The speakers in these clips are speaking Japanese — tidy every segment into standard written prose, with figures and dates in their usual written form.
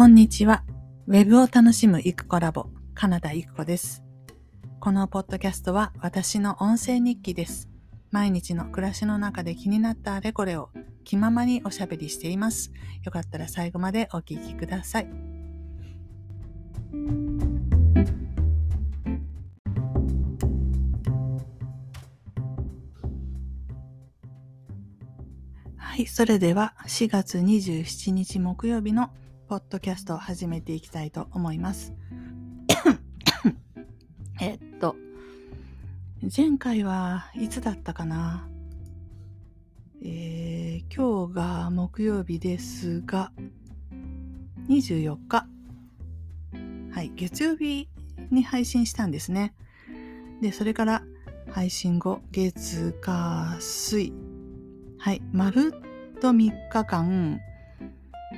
こんにちは。ウェブを楽しむイクコラボ、カナダイクコです。このポッドキャストは私の音声日記です。毎日の暮らしの中で気になったあれこれを気ままにおしゃべりしています。よかったら最後までお聞きください。はい、それでは4月27日木曜日のポッドキャストを始めていきたいと思います前回はいつだったかな、今日が木曜日ですが24日、はい、月曜日に配信したんですね。で、それから配信後月火水、はい、まるっと3日間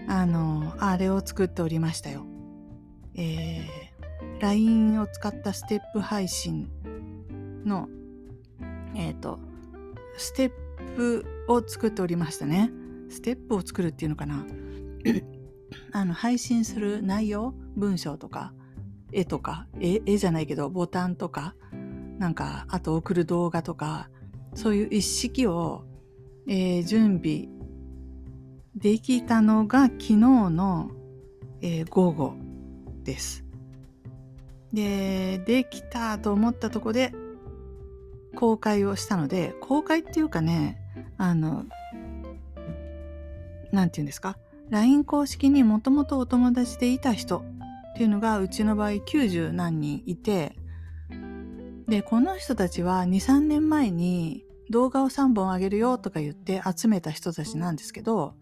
あれを作っておりましたよ。LINE を使ったステップ配信のステップを作っておりましたね。ステップを作るっていうのかな配信する内容、文章とか絵とか、絵じゃないけどボタンとかなんか、あと送る動画とか、そういう一式を準備できたのが昨日の、午後です。で、できたと思ったとこで公開をしたので、公開っていうかね、なんていうんですか、LINE 公式にもともとお友達でいた人っていうのがうちの場合90何人いて、で、この人たちは 2,3 年前に動画を3本あげるよとか言って集めた人たちなんですけど、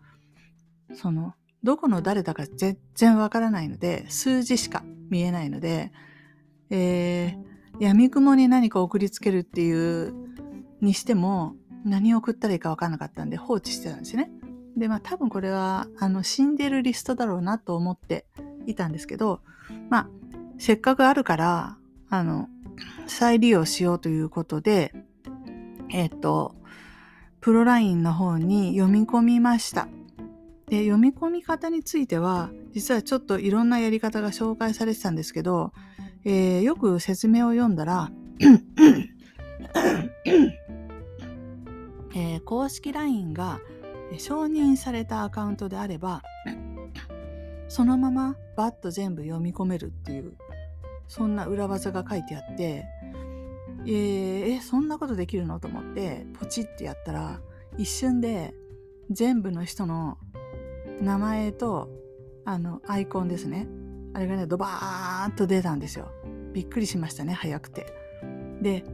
どこの誰だか全然わからないので、数字しか見えないので、闇雲に何か送りつけるっていうにしても、何を送ったらいいかわからなかったんで放置してたんですね。で、まあ多分これは死んでるリストだろうなと思っていたんですけど、まあせっかくあるから再利用しようということで、プロラインの方に読み込みました。で、読み込み方については、実はちょっといろんなやり方が紹介されてたんですけど、よく説明を読んだら公式 LINE が承認されたアカウントであれば、そのままバッと全部読み込めるっていう、そんな裏技が書いてあって、そんなことできるのと思ってポチってやったら、一瞬で全部の人の名前とアイコンですね、あれがねドバーッと出たんですよ。びっくりしましたね、早くて。で、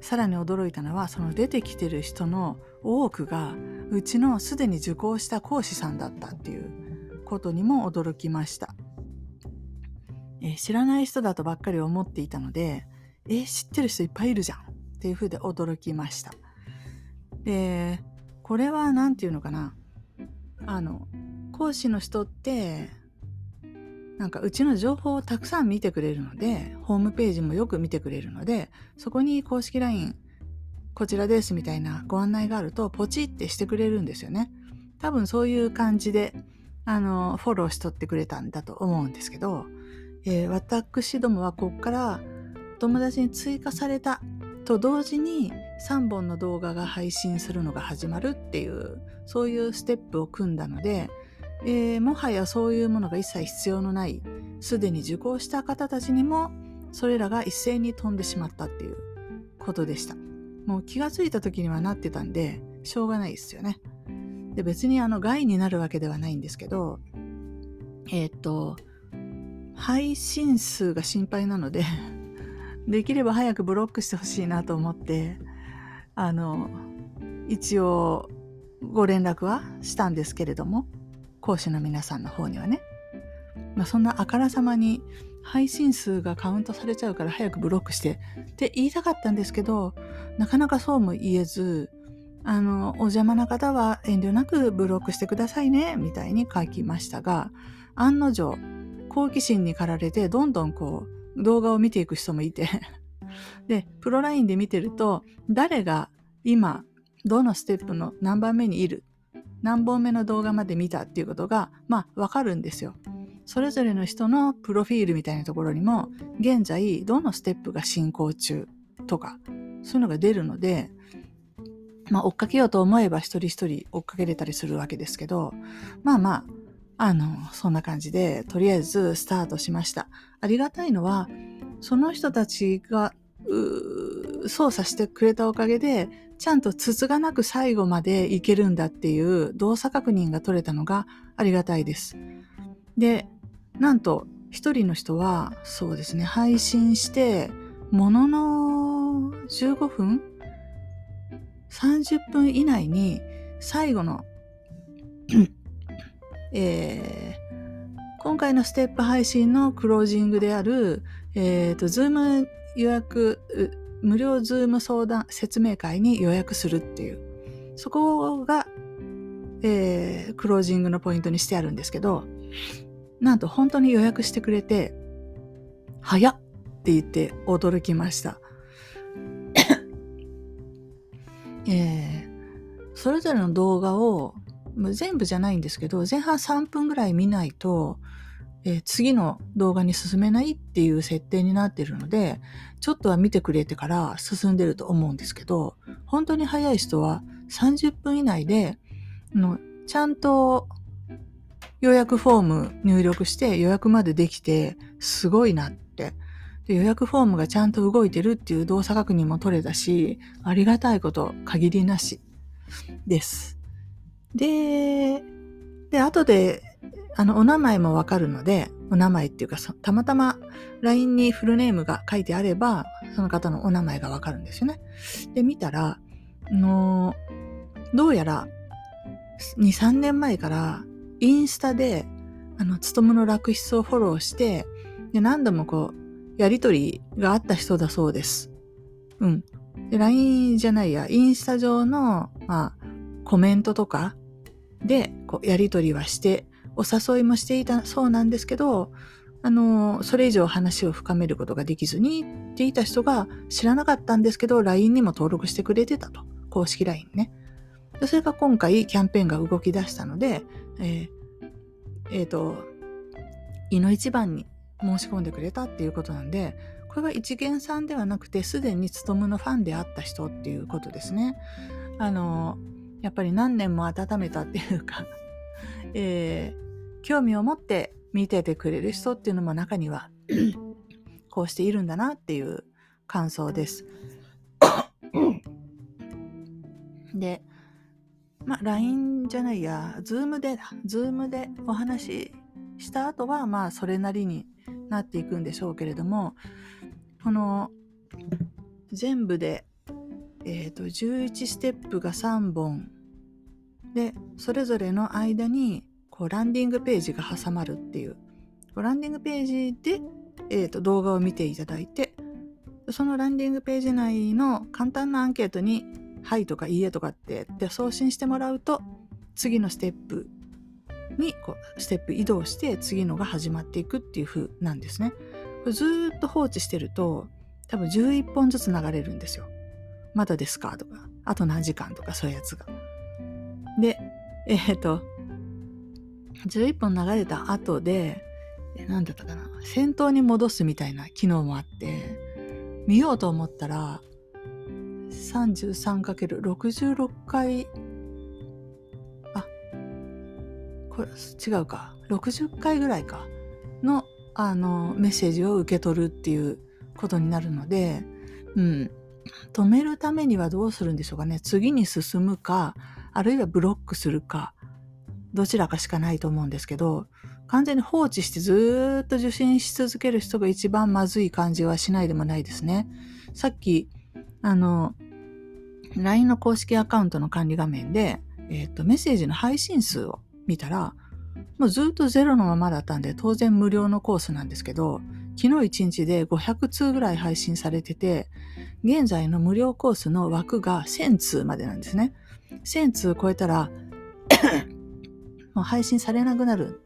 さらに驚いたのは、その出てきてる人の多くがうちのすでに受講した講師さんだったっていうことにも驚きました。知らない人だとばっかり思っていたので、知ってる人いっぱいいるじゃんっていう風で驚きました。で、これはなんていうのかな、講師の人ってなんかうちの情報をたくさん見てくれるので、ホームページもよく見てくれるので、そこに公式 LINE こちらですみたいなご案内があるとポチってしてくれるんですよね。多分そういう感じでフォローしとってくれたんだと思うんですけど、私どもはここから友達に追加されたと同時に3本の動画が配信するのが始まるっていう、そういうステップを組んだので、もはやそういうものが一切必要のない、すでに受講した方たちにもそれらが一斉に飛んでしまったっていうことでした。もう気がついた時にはなってたんでしょうがないですよね。で、別に害になるわけではないんですけど、配信数が心配なのでできれば早くブロックしてほしいなと思って、一応ご連絡はしたんですけれども、講師の皆さんの方にはね、そんなあからさまに配信数がカウントされちゃうから早くブロックしてって言いたかったんですけど、なかなかそうも言えず、お邪魔な方は遠慮なくブロックしてくださいねみたいに書きましたが、案の定好奇心に駆られてどんどん動画を見ていく人もいてで、プロラインで見てると誰が今どのステップの何番目にいる、何本目の動画まで見たっていうことが分かるんですよ。それぞれの人のプロフィールみたいなところにも現在どのステップが進行中とかそういうのが出るので、まあ追っかけようと思えば一人一人追っかけれたりするわけですけど、そんな感じでとりあえずスタートしました。ありがたいのはその人たちが操作してくれたおかげでちゃんとつつがなく最後までいけるんだっていう動作確認が取れたのがありがたいです。で、なんと一人の人はそうですね、配信してものの15分30分以内に最後の今回のステップ配信のクロージングである、Zoom 予約無料 Zoom 相談説明会に予約するっていう、そこが、クロージングのポイントにしてあるんですけど、なんと本当に予約してくれて早っって言って驚きました、それぞれの動画を全部じゃないんですけど前半3分ぐらい見ないと、次の動画に進めないっていう設定になっているので、ちょっとは見てくれてから進んでると思うんですけど、本当に早い人は30分以内でちゃんと予約フォーム入力して予約までできてすごいなって。で、予約フォームがちゃんと動いてるっていう動作確認も取れたし、ありがたいこと限りなしです。で、後でお名前もわかるので、お名前っていうかたまたま LINE にフルネームが書いてあればその方のお名前がわかるんですよね。で、見たらどうやら 2,3 年前からインスタでつとむの楽筆をフォローして、で何度もこうやりとりがあった人だそうです。うん。で、 LINE じゃないや、インスタ上のコメントとかでこうやり取りはしてお誘いもしていたそうなんですけど、それ以上話を深めることができずにっていた人が、知らなかったんですけど LINE にも登録してくれてたと、公式 LINE ね。で、それが今回キャンペーンが動き出したので、いの一番に申し込んでくれたっていうことなんで、これは一見さんではなくてすでにつとむのファンであった人っていうことですね。やっぱり何年も温めたっていうか、興味を持って見ててくれる人っていうのも中にはこうしているんだなっていう感想ですで、LINE じゃないや Zoom でお話しした後はそれなりになっていくんでしょうけれども、この全部で11ステップが3本で、それぞれの間にこうランディングページが挟まるっていう、ランディングページで、動画を見ていただいて、そのランディングページ内の簡単なアンケートにはいとかいいえとかって送信してもらうと、次のステップにこうステップ移動して次のが始まっていくっていう風なんですね。これずっと放置してると多分11本ずつ流れるんですよ。まだですかとか、あと何時間とか、そういうやつが。で、11本流れた後で、何だったかな、先頭に戻すみたいな機能もあって、見ようと思ったら、33×66 回、これ違うか、60回ぐらいか、の、メッセージを受け取るっていうことになるので、うん。止めるためにはどうするんでしょうかね。次に進むか、あるいはブロックするか、どちらかしかないと思うんですけど、完全に放置してずっと受信し続ける人が一番まずい感じはしないでもないですね。さっきLINE の公式アカウントの管理画面で、メッセージの配信数を見たら、もうずっとゼロのままだったんで、当然無料のコースなんですけど、昨日1日で500通ぐらい配信されてて、現在の無料コースの枠が1000通までなんですね。1000通超えたらもう配信されなくなる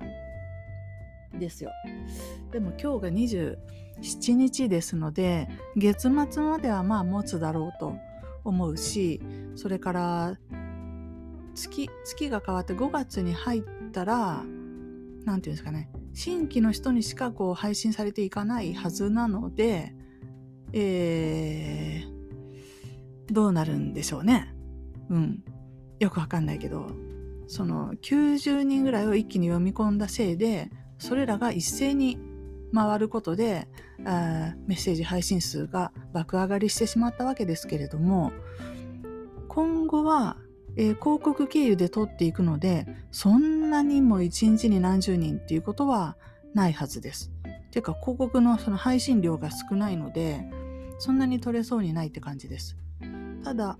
んですよ。でも今日が27日ですので、月末までは持つだろうと思うし、それから月が変わって5月に入ったら、なんていうんですかね、新規の人にしかこう配信されていかないはずなので、どうなるんでしょうね。うん。よくわかんないけど、その90人ぐらいを一気に読み込んだせいで、それらが一斉に回ることで、メッセージ配信数が爆上がりしてしまったわけですけれども、今後は、広告経由で取っていくので、そんなにも1日に何十人っていうことはないはずです。てか広告のその配信量が少ないので、そんなに取れそうにないって感じです。ただ、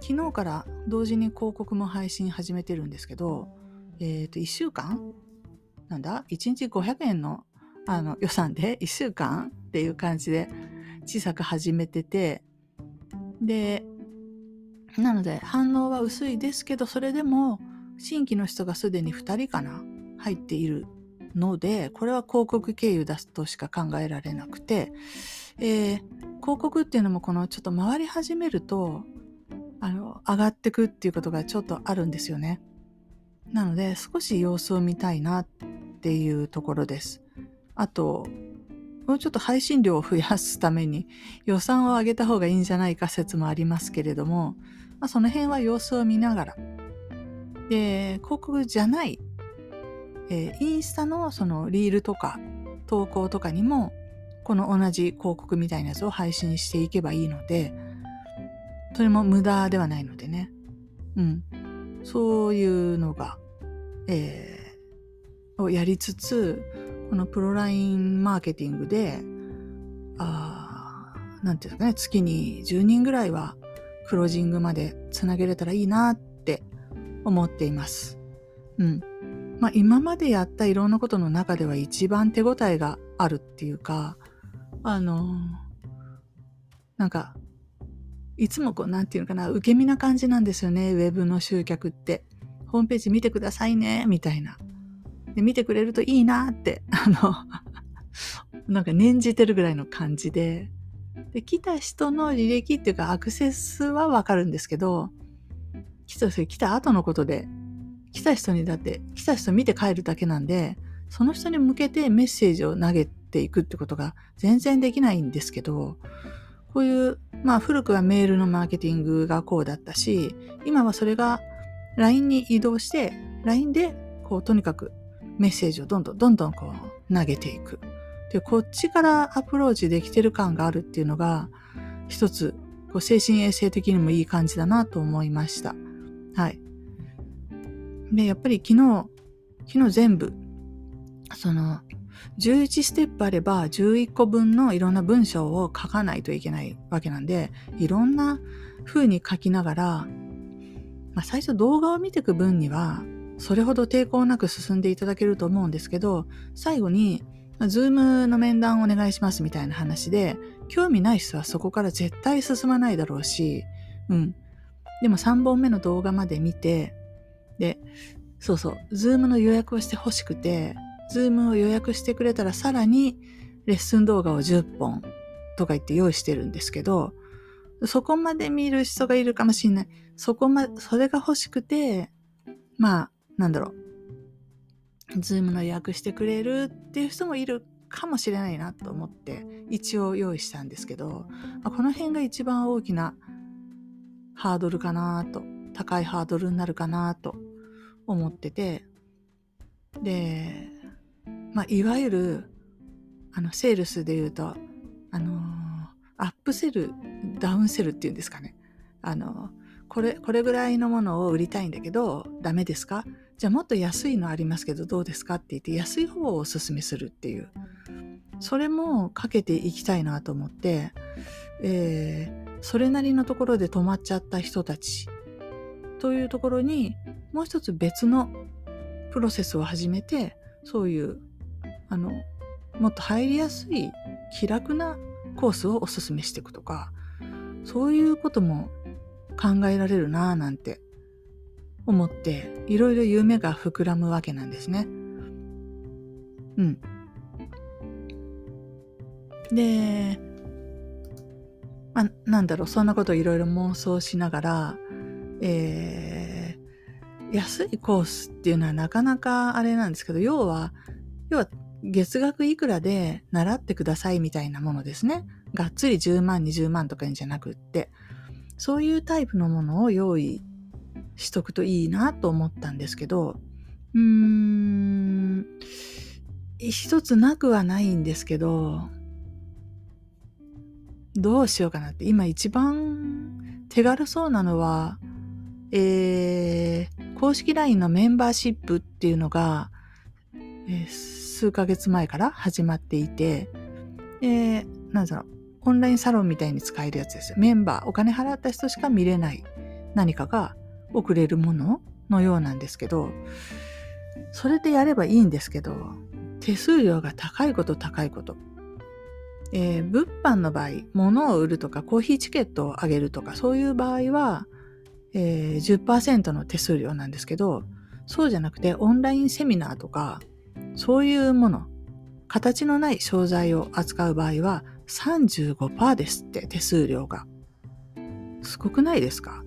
昨日から同時に広告も配信始めてるんですけど、1週間なんだ ?1 日500円の予算で1週間っていう感じで小さく始めてて、でなので反応は薄いですけど、それでも新規の人がすでに2人かな入っているので、これは広告経由出すとしか考えられなくて、広告っていうのもこのちょっと回り始めると上がってくっていうことがちょっとあるんですよね。なので少し様子を見たいなっていうところです。あと、もうちょっと配信量を増やすために予算を上げた方がいいんじゃないか説もありますけれども、その辺は様子を見ながら。で、広告じゃない、インスタのそのリールとか投稿とかにも、この同じ広告みたいなやつを配信していけばいいので、それも無駄ではないのでね。うん。そういうのが、をやりつつ、このプロラインマーケティングで、なんていうんですかね、月に10人ぐらいはクロージングまでつなげれたらいいなって思っています。うん。今までやったいろんなことの中では一番手応えがあるっていうか、なんか、いつもこう、なんていうのかな、受け身な感じなんですよね、ウェブの集客って。ホームページ見てくださいね、みたいな。で、見てくれるといいなって、なんか念じてるぐらいの感じで。で、来た人の履歴っていうかアクセスはわかるんですけど、来た後のことで、来た人にだって、来た人見て帰るだけなんで、その人に向けてメッセージを投げていくってことが全然できないんですけど、こういう、古くはメールのマーケティングがこうだったし、今はそれが LINE に移動して、LINE でこう、とにかく、メッセージをどんどんこう投げていく。で、こっちからアプローチできてる感があるっていうのが、一つ、こう精神衛生的にもいい感じだなと思いました。はい。で、やっぱり昨日全部、11ステップあれば11個分のいろんな文章を書かないといけないわけなんで、いろんな風に書きながら、最初動画を見ていく分には、それほど抵抗なく進んでいただけると思うんですけど、最後に zoom の面談お願いしますみたいな話で、興味ない人はそこから絶対進まないだろうし、うん。でも3本目の動画まで見て、で、そうそう、zoom の予約をしてほしくて、zoom を予約してくれたらさらにレッスン動画を10本とか言って用意してるんですけど、そこまで見る人がいるかもしれない。それが欲しくて、ズームの予約してくれるっていう人もいるかもしれないなと思って一応用意したんですけど、この辺が一番大きなハードルかなと、高いハードルになるかなと思ってて、で、いわゆるセールスで言うとアップセル、ダウンセルっていうんですかね。これぐらいのものを売りたいんだけどダメですか、じゃあもっと安いのありますけどどうですかって言って、安い方をおすすめするっていう、それもかけていきたいなと思って、それなりのところで止まっちゃった人たちというところに、もう一つ別のプロセスを始めて、そういうもっと入りやすい気楽なコースをおすすめしていくとか、そういうことも考えられるなぁなんて思って、いろいろ夢が膨らむわけなんですね。うん。で、そんなことをいろいろ妄想しながら、安いコースっていうのはなかなかあれなんですけど、要は月額いくらで習ってくださいみたいなものですね。がっつり10万20万とかじゃなくって、そういうタイプのものを用意しとくといいなと思ったんですけど、一つなくはないんですけど、どうしようかなって。今一番手軽そうなのは、公式 LINE のメンバーシップっていうのが、数ヶ月前から始まっていて、なんだろう、オンラインサロンみたいに使えるやつですよ。メンバー、お金払った人しか見れない何かが送れるもののようなんですけど、それでやればいいんですけど、手数料が高いこと、物販の場合、物を売るとかコーヒーチケットをあげるとか、そういう場合は、10% の手数料なんですけど、そうじゃなくてオンラインセミナーとかそういうもの、形のない商材を扱う場合は 35% ですって、手数料が。すごくないですか？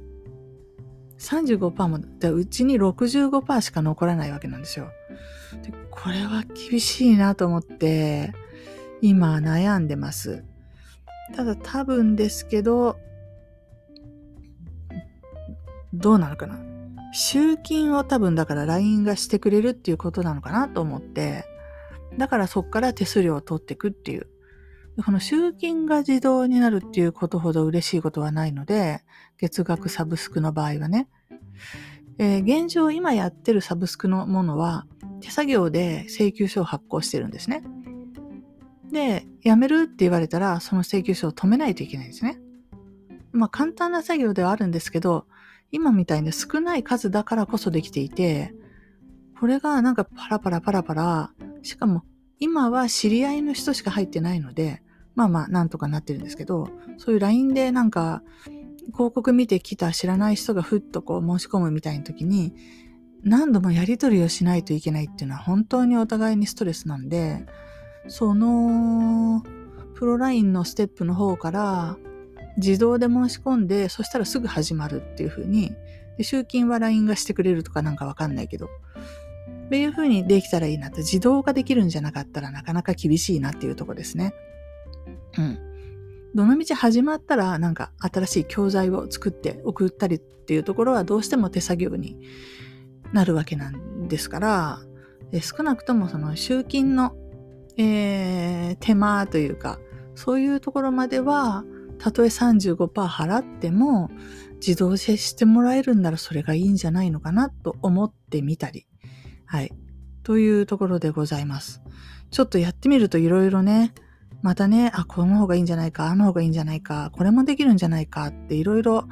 35% も、うちに 65% しか残らないわけなんですよ。で、これは厳しいなと思って今悩んでます。ただ多分ですけど、どうなのかな、集金を多分だから LINE がしてくれるっていうことなのかなと思って、だからそっから手数料を取っていくっていう、この集金が自動になるっていうことほど嬉しいことはないので、月額サブスクの場合はね、現状今やってるサブスクのものは手作業で請求書を発行してるんですね。で、やめるって言われたらその請求書を止めないといけないんですね。まあ簡単な作業ではあるんですけど、今みたいに少ない数だからこそできていて、これがなんかパラパラ、しかも今は知り合いの人しか入ってないので、まあなんとかなってるんですけど、そういう LINE でなんか広告見てきた知らない人がふっとこう申し込むみたいな時に、何度もやり取りをしないといけないっていうのは本当にお互いにストレスなんで、そのプロ LINE のステップの方から自動で申し込んで、そしたらすぐ始まるっていう風に、で、集金は LINE がしてくれるとかなんかわかんないけど、っていう風にできたらいいなって。自動化できるんじゃなかったらなかなか厳しいなっていうとこですね。うん。どのみち始まったらなんか新しい教材を作って送ったりっていうところはどうしても手作業になるわけなんですから、少なくともその集金の、手間というか、そういうところまでは、たとえ 35% 払っても自動接してもらえるんならそれがいいんじゃないのかなと思ってみたり、はい、というところでございます。ちょっとやってみるといろいろね、またね、この方がいいんじゃないか、あの方がいいんじゃないか、これもできるんじゃないかっていろいろ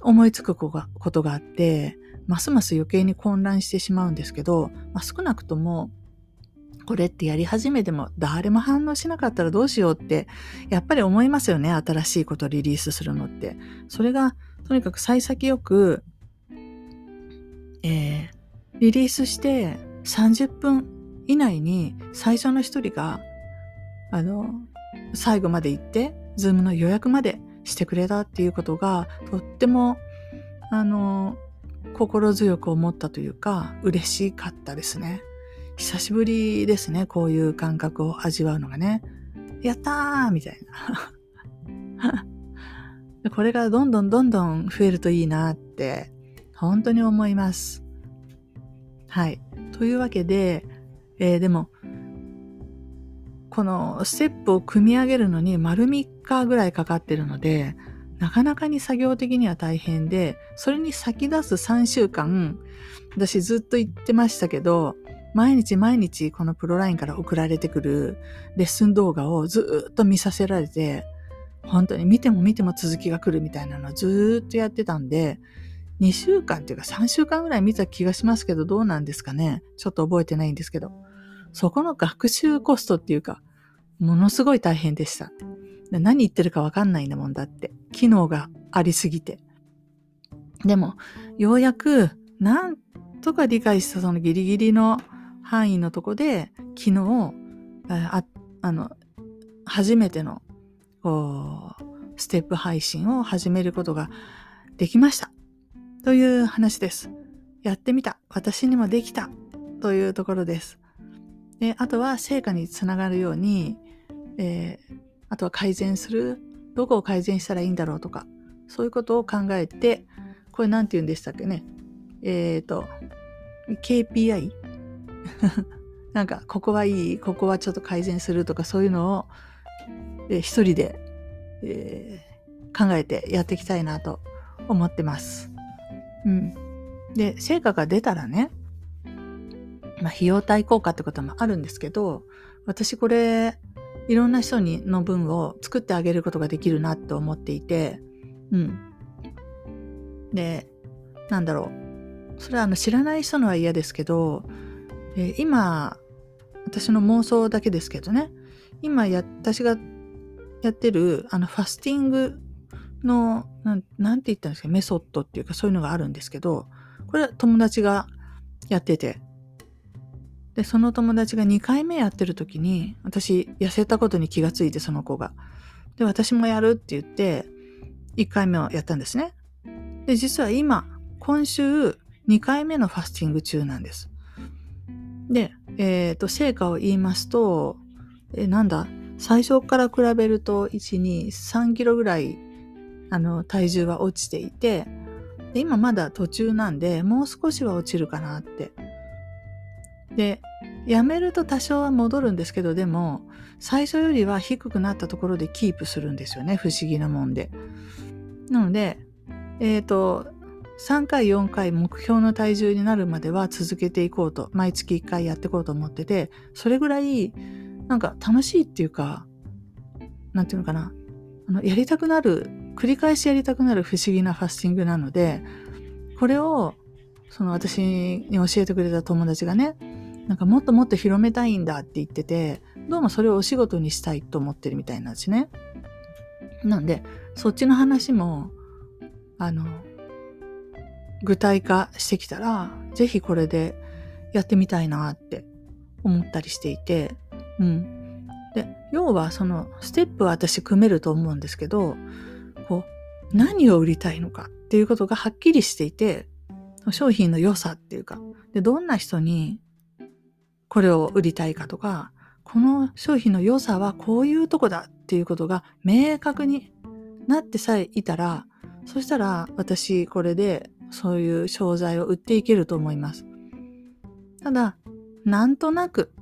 思いつくことがあって、ますます余計に混乱してしまうんですけど、少なくともこれってやり始めても誰も反応しなかったらどうしようってやっぱり思いますよね。新しいことをリリースするのって。それがとにかく幸先よく、リリースして30分以内に最初の一人が最後まで行って zoom の予約までしてくれたっていうことが、とっても心強く思ったというか、嬉しかったですね。久しぶりですね、こういう感覚を味わうのがね。やったーみたいなこれがどんどん増えるといいなって本当に思います。はい、というわけで、でもこのステップを組み上げるのに丸3日ぐらいかかってるので、なかなかに作業的には大変で、それに先立つ3週間、私ずっと言ってましたけど、毎日このプロ LINE から送られてくるレッスン動画をずっと見させられて、本当に見ても続きが来るみたいなのをずっとやってたんで、2週間というか3週間ぐらい見た気がしますけど、どうなんですかね、ちょっと覚えてないんですけど、そこの学習コストっていうか、ものすごい大変でした。何言ってるかわかんないんだもん、だって機能がありすぎて。でもようやくなんとか理解した、そのギリギリの範囲のとこで、昨日初めてのステップ配信を始めることができましたという話です。やってみた、私にもできたというところです。あとは成果につながるように、あとは改善する、どこを改善したらいいんだろうとか、そういうことを考えて、これなんて言うんでしたっけね、KPI なんかここはいい、ここはちょっと改善するとか、そういうのを、一人で、考えてやっていきたいなと思ってます。うん。で、成果が出たらね、まあ、費用対効果ってこともあるんですけど、私これ、いろんな人の分を作ってあげることができるなと思っていて、うん。で、なんだろう。それは知らない人のは嫌ですけど、今、私の妄想だけですけどね、今私がやってるファスティングのなんて言ったんですか、メソッドっていうかそういうのがあるんですけど、これは友達がやってて、でその友達が2回目やってる時に私痩せたことに気がついて、その子がで私もやるって言って1回目をやったんですね。で実は今週2回目のファスティング中なんです。で、成果を言いますと、最初から比べると 1,2,3 キロぐらい体重は落ちていて、で今まだ途中なんでもう少しは落ちるかなって。でやめると多少は戻るんですけど、でも最初よりは低くなったところでキープするんですよね、不思議なもんで。なので3回4回目標の体重になるまでは続けていこうと、毎月1回やっていこうと思ってて、それぐらいなんか楽しいっていうか、なんていうのかな、やりたくなる、繰り返しやりたくなる不思議なファスティングなので、これをその私に教えてくれた友達がね、なんかもっともっと広めたいんだって言ってて、どうもそれをお仕事にしたいと思ってるみたいなんですね。なんでそっちの話も具体化してきたら、ぜひこれでやってみたいなって思ったりしていて、うん。で、要はそのステップは私組めると思うんですけど、こう、何を売りたいのかっていうことがはっきりしていて、商品の良さっていうか、で、どんな人にこれを売りたいかとか、この商品の良さはこういうとこだっていうことが明確になってさえいたら、そしたら私これでそういう商材を売っていけると思います。ただ、なんとなく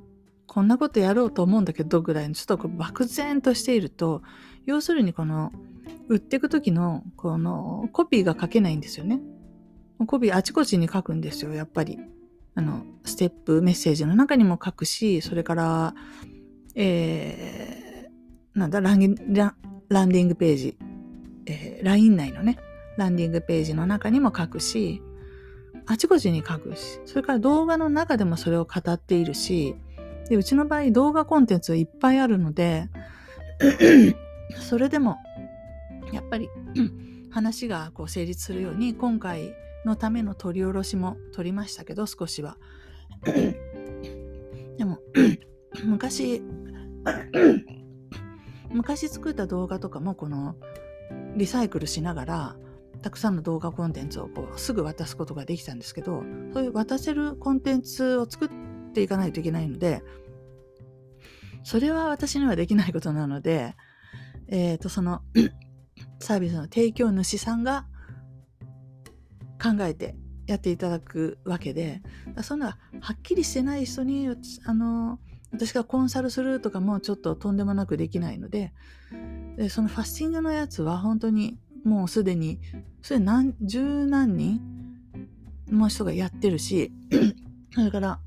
こんなことやろうと思うんだけどぐらいのちょっと漠然としていると、要するにこの売っていく時のこのコピーが書けないんですよね。コピーあちこちに書くんですよ、やっぱり。ステップメッセージの中にも書くし、それから、ランディングページ、LINE 内のね、ランディングページの中にも書くし、あちこちに書くし、それから動画の中でもそれを語っているし、でうちの場合動画コンテンツいっぱいあるのでそれでもやっぱり話がこう成立するように、今回のための取り下ろしも取りましたけど、少しはでも昔作った動画とかもこのリサイクルしながらたくさんの動画コンテンツをこうすぐ渡すことができたんですけど、そういう渡せるコンテンツを作っていかないといけないので、それは私にはできないことなので、そのサービスの提供主さんが考えてやっていただくわけで、そんなはっきりしてない人に私がコンサルするとかもちょっととんでもなくできないので、そのファスティングのやつは本当にもうすでに十何人の人がやってるし、それから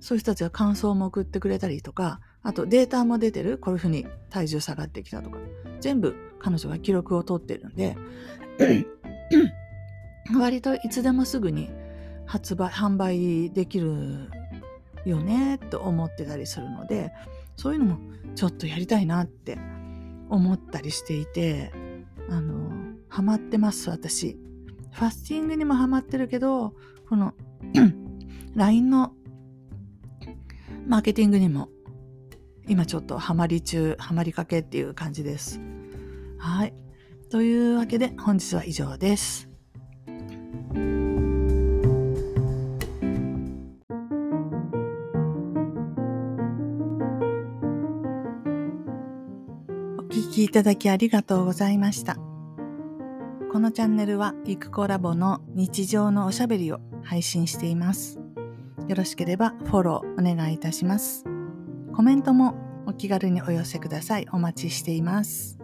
そういう人たちが感想も送ってくれたりとか、あとデータも出てる、こういうふうに体重下がってきたとか、全部彼女が記録を取ってるんで割といつでもすぐに販売できるよねと思ってたりするので、そういうのもちょっとやりたいなって思ったりしていて、ハマってます私。ファスティングにもハマってるけど、このLINE のマーケティングにも今ちょっとハマりかけっていう感じです。はい。というわけで本日は以上です。聞きいただきありがとうございました。このチャンネルはゆくこラボの日常のおしゃべりを配信しています。よろしければフォローお願いいたします。コメントもお気軽にお寄せください。お待ちしています。